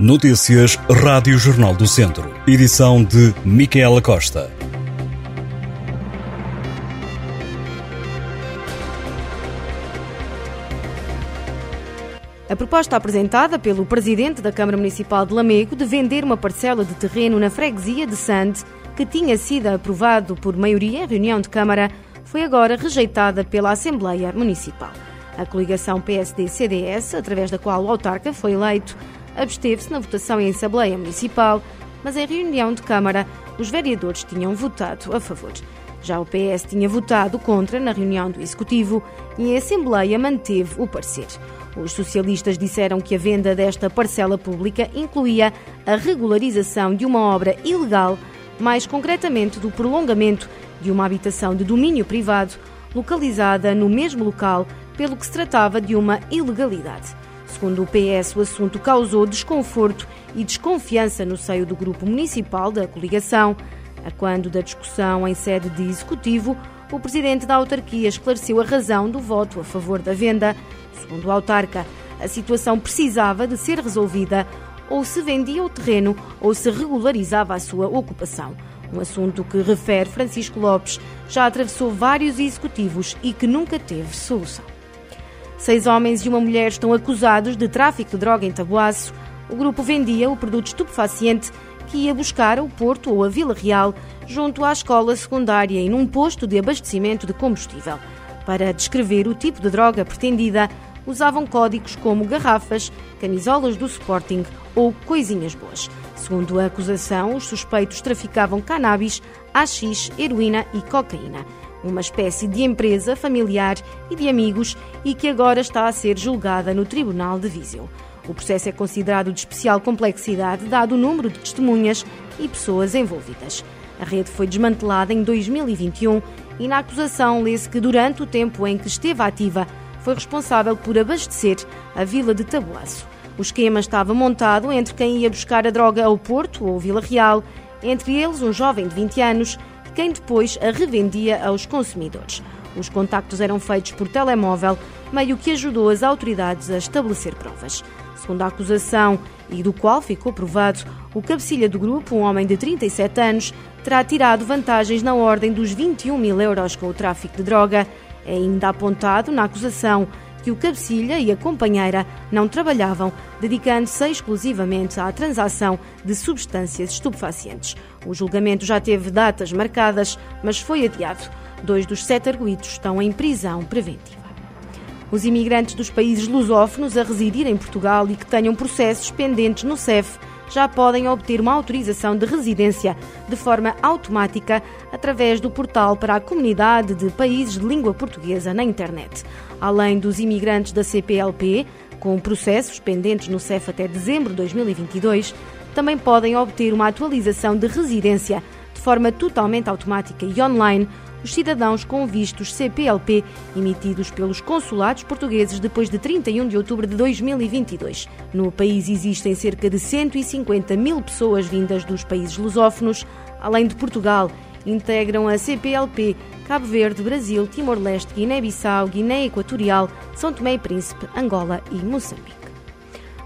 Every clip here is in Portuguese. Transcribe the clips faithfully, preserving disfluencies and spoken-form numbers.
Notícias Rádio Jornal do Centro. Edição de Miquel Costa. A proposta apresentada pelo presidente da Câmara Municipal de Lamego de vender uma parcela de terreno na freguesia de Sant, que tinha sido aprovado por maioria em reunião de Câmara, foi agora rejeitada pela Assembleia Municipal. A coligação P S D-C D S, através da qual o autarca foi eleito, absteve-se na votação em Assembleia Municipal, mas em reunião de Câmara os vereadores tinham votado a favor. Já o P S tinha votado contra na reunião do Executivo e a Assembleia manteve o parecer. Os socialistas disseram que a venda desta parcela pública incluía a regularização de uma obra ilegal, mais concretamente do prolongamento de uma habitação de domínio privado localizada no mesmo local, pelo que se tratava de uma ilegalidade. Segundo o P S, o assunto causou desconforto e desconfiança no seio do grupo municipal da coligação. A quando da discussão em sede de executivo, o presidente da autarquia esclareceu a razão do voto a favor da venda. Segundo o autarca, a situação precisava de ser resolvida, ou se vendia o terreno ou se regularizava a sua ocupação. Um assunto que, refere Francisco Lopes, já atravessou vários executivos e que nunca teve solução. Seis homens e uma mulher estão acusados de tráfico de droga em Tabuaço. O grupo vendia o produto estupefaciente que ia buscar ao Porto ou a Vila Real, junto à escola secundária e num posto de abastecimento de combustível. Para descrever o tipo de droga pretendida, usavam códigos como garrafas, camisolas do Sporting ou coisinhas boas. Segundo a acusação, os suspeitos traficavam cannabis, haxixe, heroína e cocaína. Uma espécie de empresa familiar e de amigos e que agora está a ser julgada no Tribunal de Viseu. O processo é considerado de especial complexidade, dado o número de testemunhas e pessoas envolvidas. A rede foi desmantelada em dois mil e vinte e um e na acusação lê-se que durante o tempo em que esteve ativa foi responsável por abastecer a vila de Tabuaço. O esquema estava montado entre quem ia buscar a droga ao Porto ou Vila Real, entre eles um jovem de vinte anos, e quem depois a revendia aos consumidores. Os contactos eram feitos por telemóvel, meio que ajudou as autoridades a estabelecer provas. Segundo a acusação, e do qual ficou provado, o cabecilha do grupo, um homem de trinta e sete anos, terá tirado vantagens na ordem dos vinte e um mil euros com o tráfico de droga. É ainda apontado na acusação que o cabecilha e a companheira não trabalhavam, dedicando-se exclusivamente à transação de substâncias estupefacientes. O julgamento já teve datas marcadas, mas foi adiado. Dois dos sete arguidos estão em prisão preventiva. Os imigrantes dos países lusófonos a residir em Portugal e que tenham processos pendentes no S E F já podem obter uma autorização de residência de forma automática através do portal para a Comunidade de Países de Língua Portuguesa na internet. Além dos imigrantes da C P L P, com processos pendentes no S E F até dezembro de dois mil e vinte e dois, também podem obter uma atualização de residência de forma totalmente automática e online os cidadãos com vistos C P L P emitidos pelos consulados portugueses depois de trinta e um de outubro de dois mil e vinte e dois. No país existem cerca de cento e cinquenta mil pessoas vindas dos países lusófonos. Além de Portugal, integram a C P L P Cabo Verde, Brasil, Timor-Leste, Guiné-Bissau, Guiné Equatorial, São Tomé e Príncipe, Angola e Moçambique.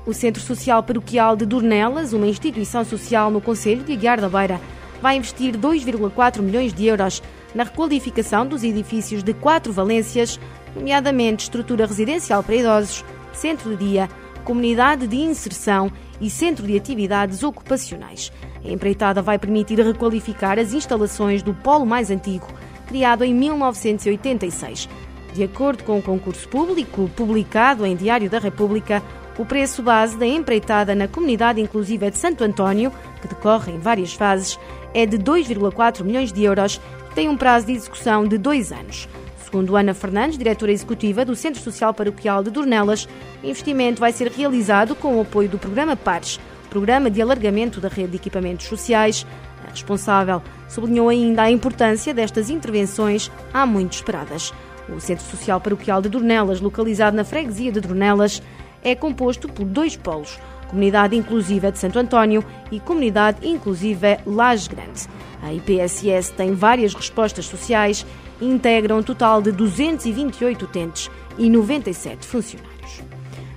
O Centro Social Paroquial de Dornelas, uma instituição social no concelho de Aguiar da Beira, vai investir dois vírgula quatro milhões de euros na requalificação dos edifícios de quatro valências, nomeadamente estrutura residencial para idosos, centro de dia, comunidade de inserção e centro de atividades ocupacionais. A empreitada vai permitir requalificar as instalações do polo mais antigo, criado em mil novecentos e oitenta e seis. De acordo com o concurso público publicado em Diário da República, o preço base da empreitada na Comunidade Inclusiva de Santo António, que decorre em várias fases, é de dois vírgula quatro milhões de euros, tem um prazo de execução de dois anos. Segundo Ana Fernandes, diretora executiva do Centro Social Paroquial de Dornelas, o investimento vai ser realizado com o apoio do programa PARES, Programa de Alargamento da Rede de Equipamentos Sociais. A responsável sublinhou ainda a importância destas intervenções há muito esperadas. O Centro Social Paroquial de Dornelas, localizado na freguesia de Dornelas, é composto por dois polos, Comunidade Inclusiva de Santo António e Comunidade Inclusiva Laje Grande. A I P S S tem várias respostas sociais e integra um total de duzentos e vinte e oito utentes e noventa e sete funcionários.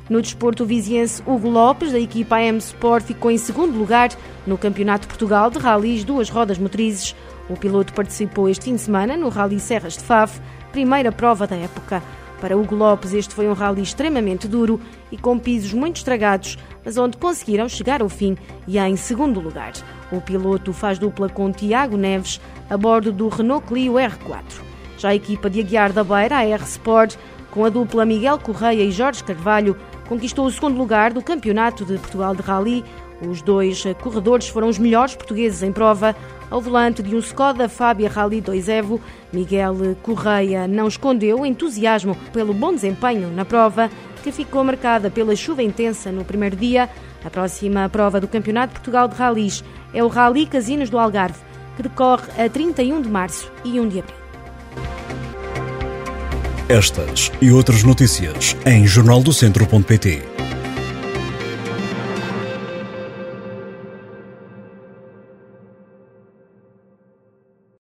No desporto, o viziense Hugo Lopes, da equipa A M Sport, ficou em segundo lugar no Campeonato de Portugal de Rallys duas rodas motrizes. O piloto participou este fim de semana no Rally Serras de Fafe, primeira prova da época. Para Hugo Lopes, este foi um rally extremamente duro e com pisos muito estragados, mas onde conseguiram chegar ao fim e em segundo lugar. O piloto faz dupla com Tiago Neves a bordo do Renault Clio R quatro. Já a equipa de Aguiar da Beira, a R Sport, com a dupla Miguel Correia e Jorge Carvalho, conquistou o segundo lugar do Campeonato de Portugal de Rally. Os dois corredores foram os melhores portugueses em prova. Ao volante de um Skoda Fabia Rally dois Evo, Miguel Correia não escondeu o entusiasmo pelo bom desempenho na prova, que ficou marcada pela chuva intensa no primeiro dia. A próxima prova do Campeonato de Portugal de Rallys é o Rally Casinos do Algarve, que decorre a trinta e um de março e um de abril. Estas e outras notícias em jornal do centro ponto pt.